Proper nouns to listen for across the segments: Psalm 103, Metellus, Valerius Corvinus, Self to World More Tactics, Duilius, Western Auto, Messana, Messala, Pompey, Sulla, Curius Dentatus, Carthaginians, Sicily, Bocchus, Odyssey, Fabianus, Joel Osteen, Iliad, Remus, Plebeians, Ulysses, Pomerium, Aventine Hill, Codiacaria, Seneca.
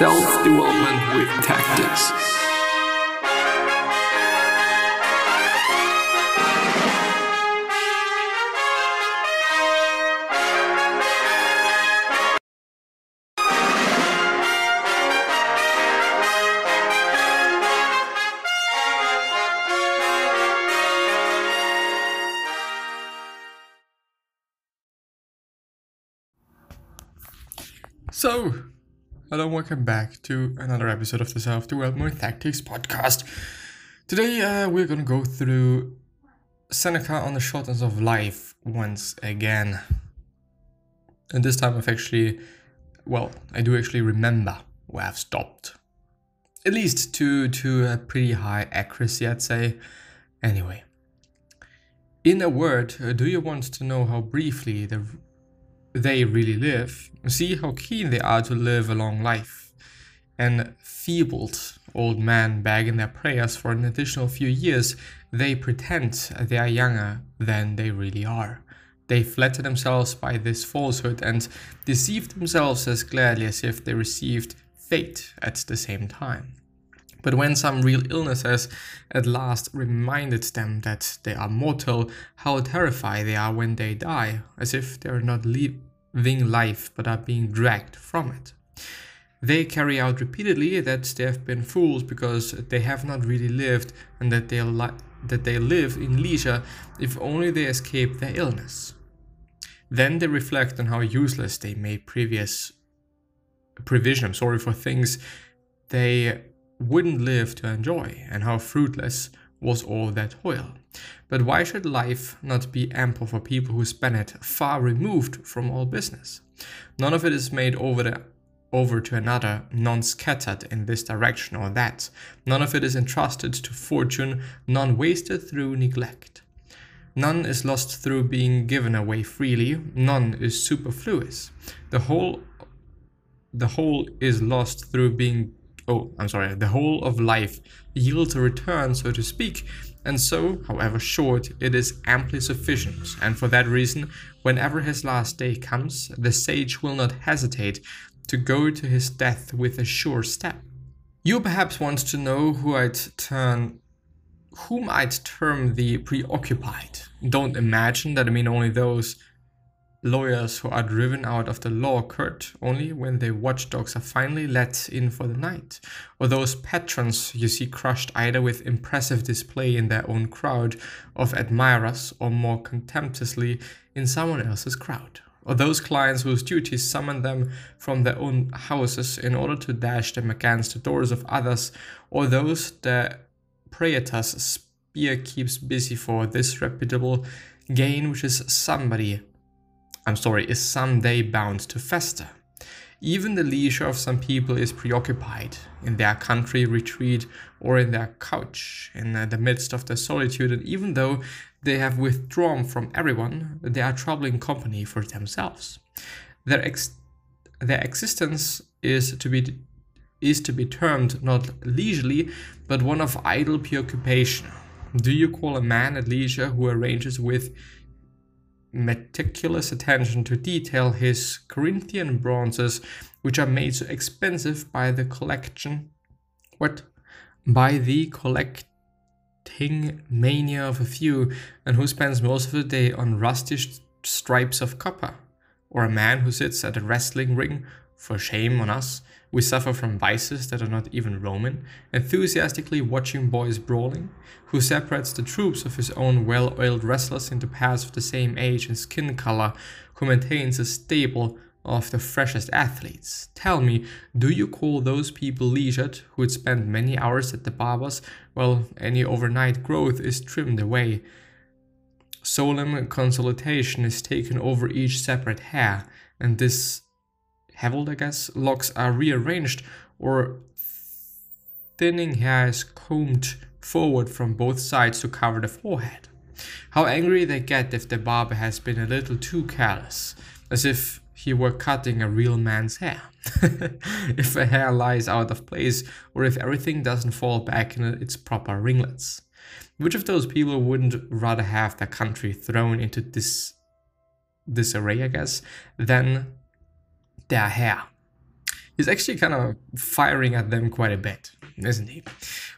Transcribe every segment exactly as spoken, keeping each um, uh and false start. Self to World More Tactics. So, hello and welcome back to another episode of the Self to World More Tactics podcast. Today uh, we're gonna go through Seneca on the Shortness of Life once again. And this time I've actually, well, I do actually remember where I've stopped. At least to, to a pretty high accuracy, I'd say. Anyway, in a word, uh, do you want to know how briefly the they really live, see how keen they are to live a long life, and feebled old men beg in their prayers for an additional few years, they pretend they are younger than they really are. They flatter themselves by this falsehood and deceive themselves as gladly as if they received fate at the same time. But when some real illness has at last reminded them that they are mortal, how terrified they are when they die, as if they are not living life but are being dragged from it. They carry out repeatedly that they have been fools because they have not really lived, and that they, li that they live in leisure if only they escape their illness. Then they reflect on how useless they made previous provision, I'm sorry, for things they wouldn't live to enjoy, and how fruitless was all that toil. But why should life not be ample for people who spend it far removed from all business? None of it is made over the over to another, none scattered in this direction or that. None of it is entrusted to fortune, none wasted through neglect. None is lost through being given away freely, none is superfluous. The whole, the whole is lost through being Oh, I'm sorry, the whole of life yields a return, so to speak, and so, however short, it is amply sufficient, and for that reason, whenever his last day comes, the sage will not hesitate to go to his death with a sure step. You perhaps want to know who I'd turn, whom I'd term the preoccupied. Don't imagine that I mean only those lawyers who are driven out of the law occurred only when their watchdogs are finally let in for the night, or those patrons you see crushed either with impressive display in their own crowd of admirers or more contemptuously in someone else's crowd, or those clients whose duties summon them from their own houses in order to dash them against the doors of others, or those the praetor's spear keeps busy for this reputable gain which is somebody I'm sorry, is someday bound to fester. Even the leisure of some people is preoccupied, in their country retreat or in their couch, in the midst of their solitude, and even though they have withdrawn from everyone, they are troubling company for themselves. Their, ex their existence is to be is to be termed not leisurely, but one of idle preoccupation. Do you call a man at leisure who arranges with meticulous attention to detail his Corinthian bronzes, which are made so expensive by the collection, what, by the collecting mania of a few, and who spends most of the day on rusty stripes of copper? Or a man who sits at a wrestling ring, for shame on us, we suffer from vices that are not even Roman, enthusiastically watching boys brawling, who separates the troops of his own well-oiled wrestlers into pairs of the same age and skin color, who maintains a stable of the freshest athletes. Tell me, do you call those people leisured, who would spend many hours at the barber's, while any overnight growth is trimmed away? Solemn consultation is taken over each separate hair, and this Heveled, I guess, locks are rearranged, or thinning hair is combed forward from both sides to cover the forehead. How angry they get if the barber has been a little too careless, as if he were cutting a real man's hair. If a hair lies out of place, or if everything doesn't fall back in its proper ringlets. Which of those people wouldn't rather have their country thrown into dis disarray, I guess, than their hair? He's actually kind of firing at them quite a bit, isn't he?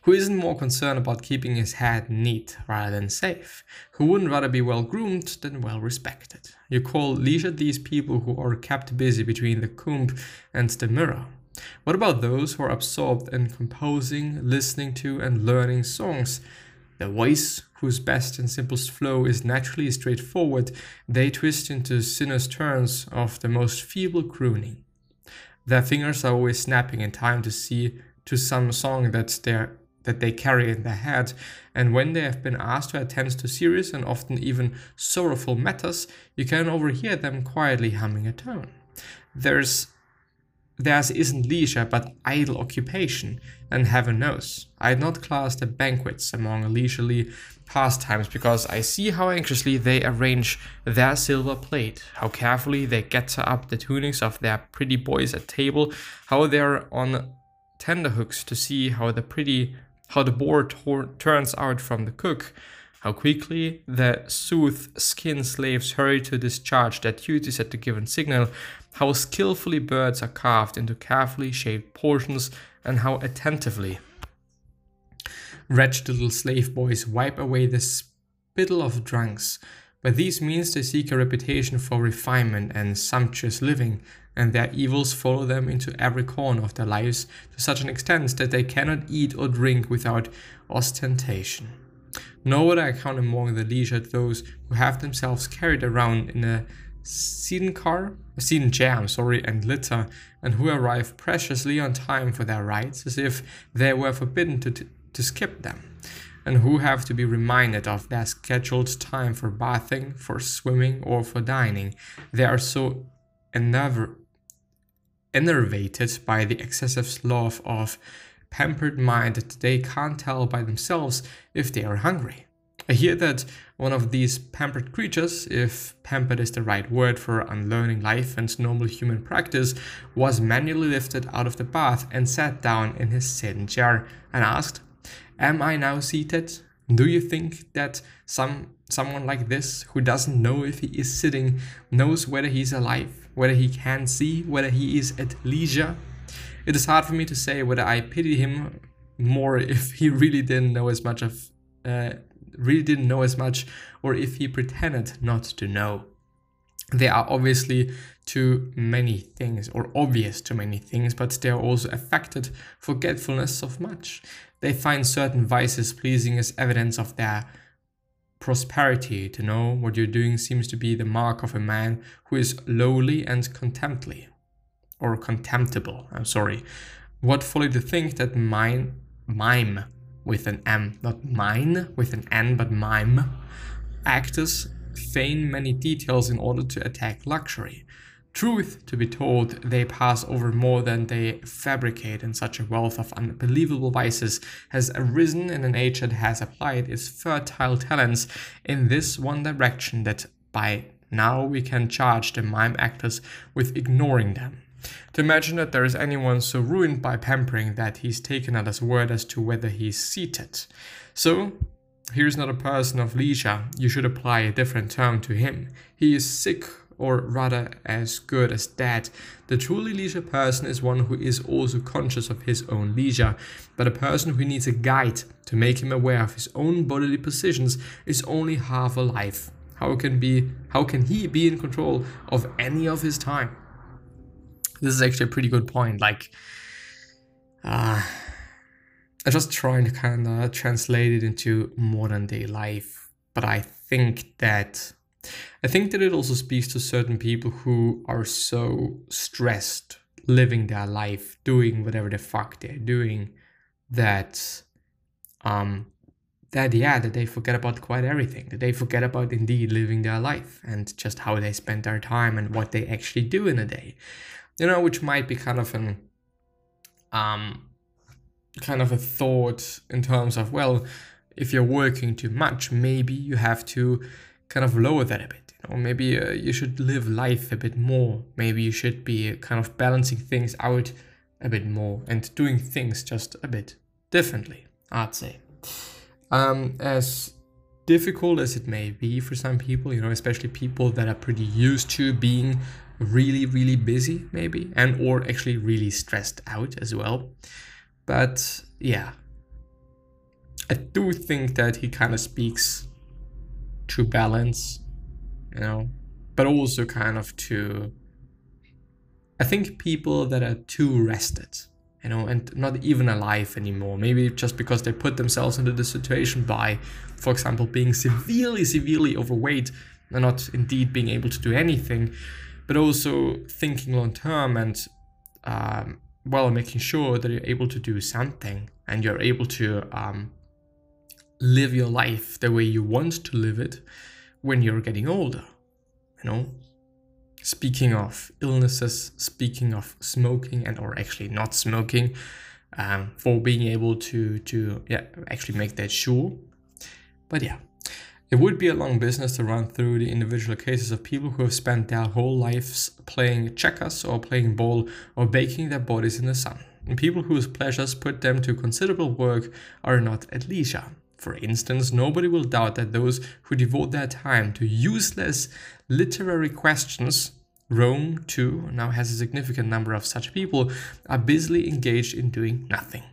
Who isn't more concerned about keeping his head neat rather than safe? Who wouldn't rather be well-groomed than well-respected? You call leisure these people who are kept busy between the comb and the mirror. What about those who are absorbed in composing, listening to and learning songs? The voice, whose best and simplest flow is naturally straightforward, they twist into sinuous turns of the most feeble crooning. Their fingers are always snapping in time to see to some song that, that they carry in their head, and when they have been asked to attend to serious and often even sorrowful matters, you can overhear them quietly humming a tune. There's Theirs isn't leisure, but idle occupation, and heaven knows, I had not classed the banquets among leisurely pastimes, because I see how anxiously they arrange their silver plate, how carefully they getter up the tunings of their pretty boys at table, how they are on tenterhooks to see how the pretty, how the boar tor- turns out from the cook, how quickly the sooth-skinned slaves hurry to discharge their duties at the given signal, how skillfully birds are carved into carefully shaped portions, and how attentively wretched little slave boys wipe away the spittle of drunks. By these means they seek a reputation for refinement and sumptuous living, and their evils follow them into every corner of their lives to such an extent that they cannot eat or drink without ostentation. Nor would I count among the leisured those who have themselves carried around in a Sedan car, a Sedan jam, sorry, and litter, and who arrive preciously on time for their rides, as if they were forbidden to, t- to skip them, and who have to be reminded of their scheduled time for bathing, for swimming, or for dining. They are so enerv- enervated by the excessive sloth of pampered mind that they can't tell by themselves if they are hungry. I hear that one of these pampered creatures, if pampered is the right word for unlearning life and normal human practice, was manually lifted out of the bath and sat down in his sedan chair and asked, "Am I now seated? Do you think that some someone like this, who doesn't know if he is sitting, knows whether he is alive, whether he can see, whether he is at leisure?" It is hard for me to say whether I pity him more if he really didn't know as much of, uh, really didn't know as much, or if he pretended not to know. There are obviously too many things, or obvious too many things, but they are also affected forgetfulness of much. They find certain vices pleasing as evidence of their prosperity. To know what you're doing seems to be the mark of a man who is lowly and contemptly. Or contemptible, I'm sorry. What folly to think that mine, mime, with an M, not mine, with an N, but mime, actors feign many details in order to attack luxury. Truth to be told, they pass over more than they fabricate, and such a wealth of unbelievable vices has arisen in an age that has applied its fertile talents in this one direction, that by now we can charge the mime actors with ignoring them. To imagine that there is anyone so ruined by pampering that he's taken at his word as to whether he's seated. So, here's not a person of leisure, you should apply a different term to him. He is sick, or rather as good as dead. The truly leisure person is one who is also conscious of his own leisure, but a person who needs a guide to make him aware of his own bodily positions is only half alive. How can be, how can he be in control of any of his time? This is actually a pretty good point. Like, uh, I'm just trying to kind of translate it into modern day life. But I think that, I think that it also speaks to certain people who are so stressed living their life, doing whatever the fuck they're doing, that, um, that yeah, that they forget about quite everything. That they forget about indeed living their life and just how they spend their time and what they actually do in a day. You know, which might be kind of an, um, kind of a thought in terms of, well, if you're working too much, maybe you have to kind of lower that a bit. You know, maybe uh, you should live life a bit more. Maybe you should be kind of balancing things out a bit more and doing things just a bit differently, I'd say. Um, as difficult as it may be for some people, you know, especially people that are pretty used to being really, really busy maybe, and or actually really stressed out as well. But yeah, I do think that he kind of speaks to balance, you know, but also kind of to, I think, people that are too rested, you know, and not even alive anymore. Maybe just because they put themselves into the situation by, for example, being severely, severely overweight and not indeed being able to do anything, but also thinking long term and, um, well, making sure that you're able to do something and you're able to um, live your life the way you want to live it when you're getting older, you know? Speaking of illnesses, speaking of smoking and or actually not smoking, um, for being able to, to yeah, actually make that sure. But yeah, it would be a long business to run through the individual cases of people who have spent their whole lives playing checkers or playing ball or baking their bodies in the sun. And people whose pleasures put them to considerable work are not at leisure. For instance, nobody will doubt that those who devote their time to useless literary questions, Rome too now has a significant number of such people, are busily engaged in doing nothing.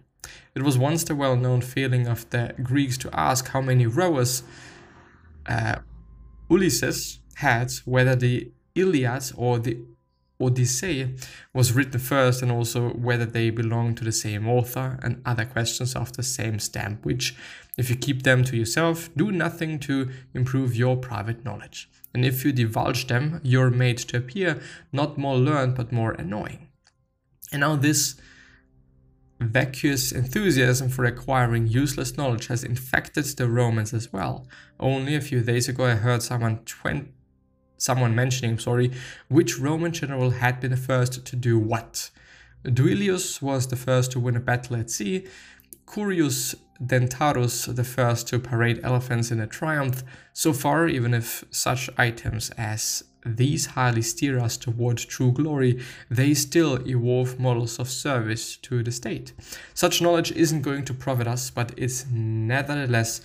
It was once the well-known failing of the Greeks to ask how many rowers uh, Ulysses had, whether the Iliad or the Odyssey was written first, and also whether they belong to the same author and other questions of the same stamp, which, if you keep them to yourself, do nothing to improve your private knowledge. And if you divulge them, you're made to appear not more learned but more annoying. And now this vacuous enthusiasm for acquiring useless knowledge has infected the Romans as well. Only a few days ago I heard someone twenty Someone mentioning, sorry, which Roman general had been the first to do what. Duilius was the first to win a battle at sea, Curius Dentatus the first to parade elephants in a triumph. So far, even if such items as these highly steer us toward true glory, they still evolve models of service to the state. Such knowledge isn't going to profit us, but it's nevertheless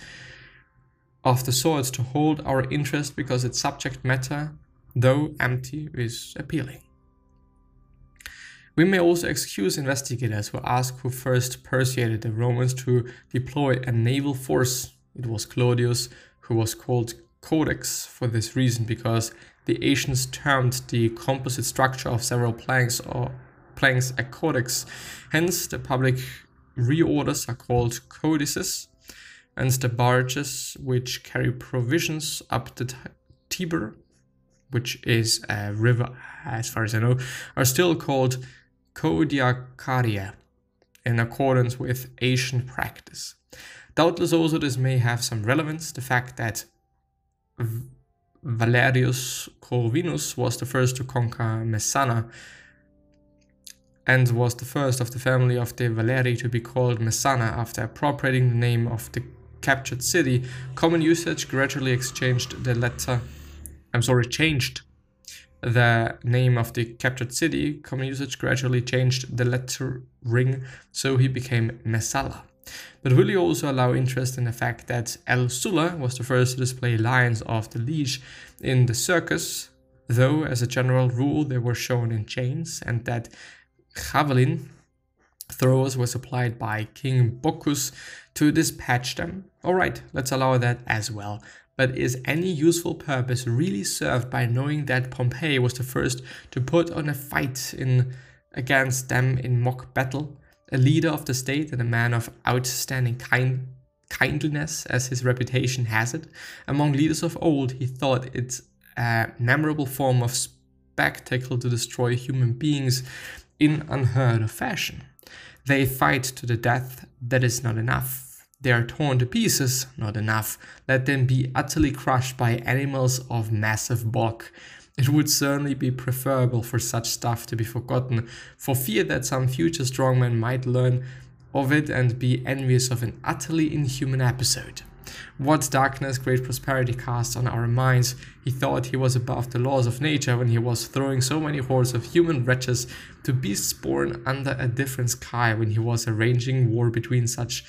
of the swords to hold our interest because its subject matter, though empty, is appealing. We may also excuse investigators who ask who first persuaded the Romans to deploy a naval force. It was Claudius, who was called Codex for this reason, because the ancients termed the composite structure of several planks or planks a codex. Hence, the public reorders are called codices, and the barges which carry provisions up the Tiber, which is a river as far as I know, are still called Codiacaria, in accordance with ancient practice. Doubtless also this may have some relevance, the fact that Valerius Corvinus was the first to conquer Messana, and was the first of the family of the Valerii to be called Messana after appropriating the name of the captured city. Common usage gradually exchanged the letter, I'm sorry, changed the name of the captured city. Common usage gradually changed the lettering, so he became Messala. But will you also allow interest in the fact that El Sulla was the first to display lions off the leash in the circus, though as a general rule they were shown in chains, and that javelin throwers were supplied by King Bocchus to dispatch them? Alright, let's allow that as well. But is any useful purpose really served by knowing that Pompey was the first to put on a fight in against them in mock battle? A leader of the state and a man of outstanding kind, kindliness, as his reputation has it. Among leaders of old, he thought it a memorable form of spectacle to destroy human beings in unheard of fashion. They fight to the death, that is not enough. They are torn to pieces, not enough. Let them be utterly crushed by animals of massive bulk. It would certainly be preferable for such stuff to be forgotten, for fear that some future strongman might learn of it and be envious of an utterly inhuman episode. What darkness great prosperity casts on our minds. He thought he was above the laws of nature when he was throwing so many hordes of human wretches to beasts born under a different sky, when he was arranging war between such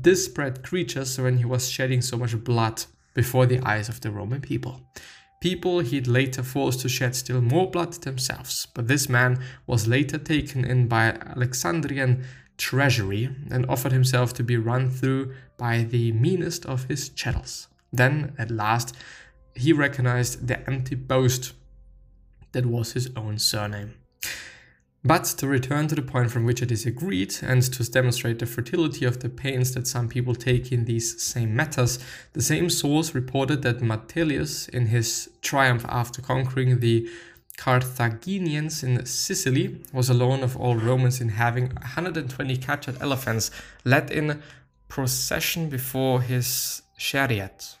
disparate creatures, when he was shedding so much blood before the eyes of the Roman people. people he'd later forced to shed still more blood themselves, but this man was later taken in by Alexandrian treasury and offered himself to be run through by the meanest of his chattels. Then, at last, he recognized the empty boast that was his own surname. But to return to the point from which I disagreed, and to demonstrate the fertility of the pains that some people take in these same matters, the same source reported that Metellus, in his triumph after conquering the Carthaginians in Sicily, was alone of all Romans in having one hundred twenty captured elephants led in procession before his chariot,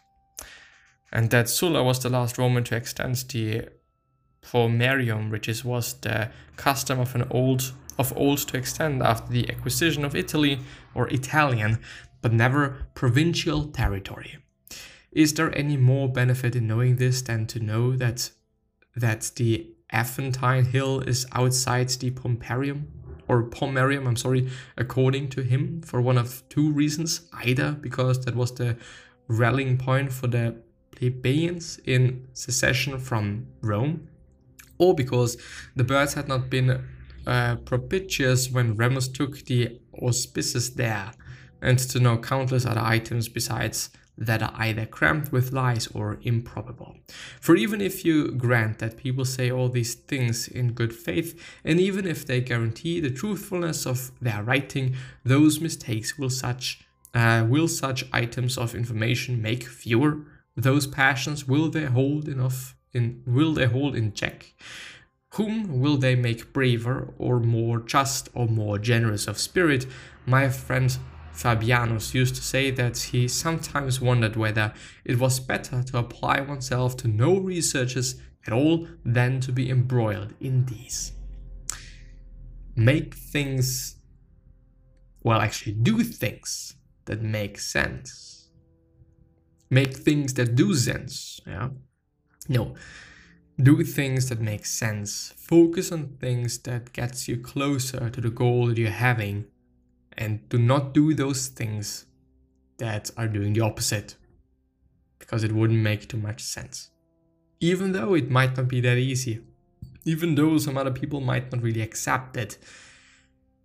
and that Sulla was the last Roman to extend the Pomerium, which is, was the custom of an old of old to extend after the acquisition of Italy or Italian, but never provincial territory. Is there any more benefit in knowing this than to know that that the Aventine Hill is outside the Pomerium or Pomerium? I'm sorry, according to him, for one of two reasons: either because that was the rallying point for the Plebeians in secession from Rome, or because the birds had not been uh, propitious when Remus took the auspices there, and to know countless other items besides that are either crammed with lies or improbable. For even if you grant that people say all these things in good faith, and even if they guarantee the truthfulness of their writing, those mistakes will such uh, will such items of information make fewer? Those passions will they hold enough? In, will they hold in check? Whom will they make braver, or more just, or more generous of spirit? My friend Fabianus used to say that he sometimes wondered whether it was better to apply oneself to no researches at all than to be embroiled in these. Make things, well, actually do things that make sense. Make things that do sense, yeah. No, do things that make sense. Focus on things that gets you closer to the goal that you're having, and do not do those things that are doing the opposite, because it wouldn't make too much sense. Even though it might not be that easy, even though some other people might not really accept it.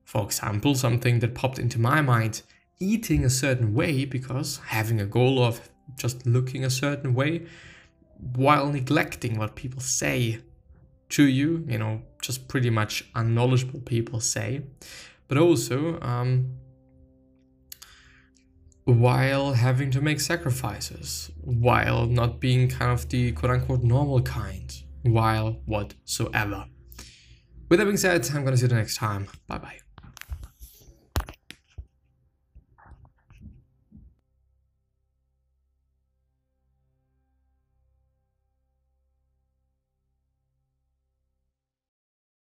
For example, something that popped into my mind, eating a certain way, because having a goal of just looking a certain way, while neglecting what people say to you, you know, just pretty much unknowledgeable people say, but also um, while having to make sacrifices, while not being kind of the quote-unquote normal kind, while whatsoever. With that being said, I'm gonna see you the next time. Bye-bye.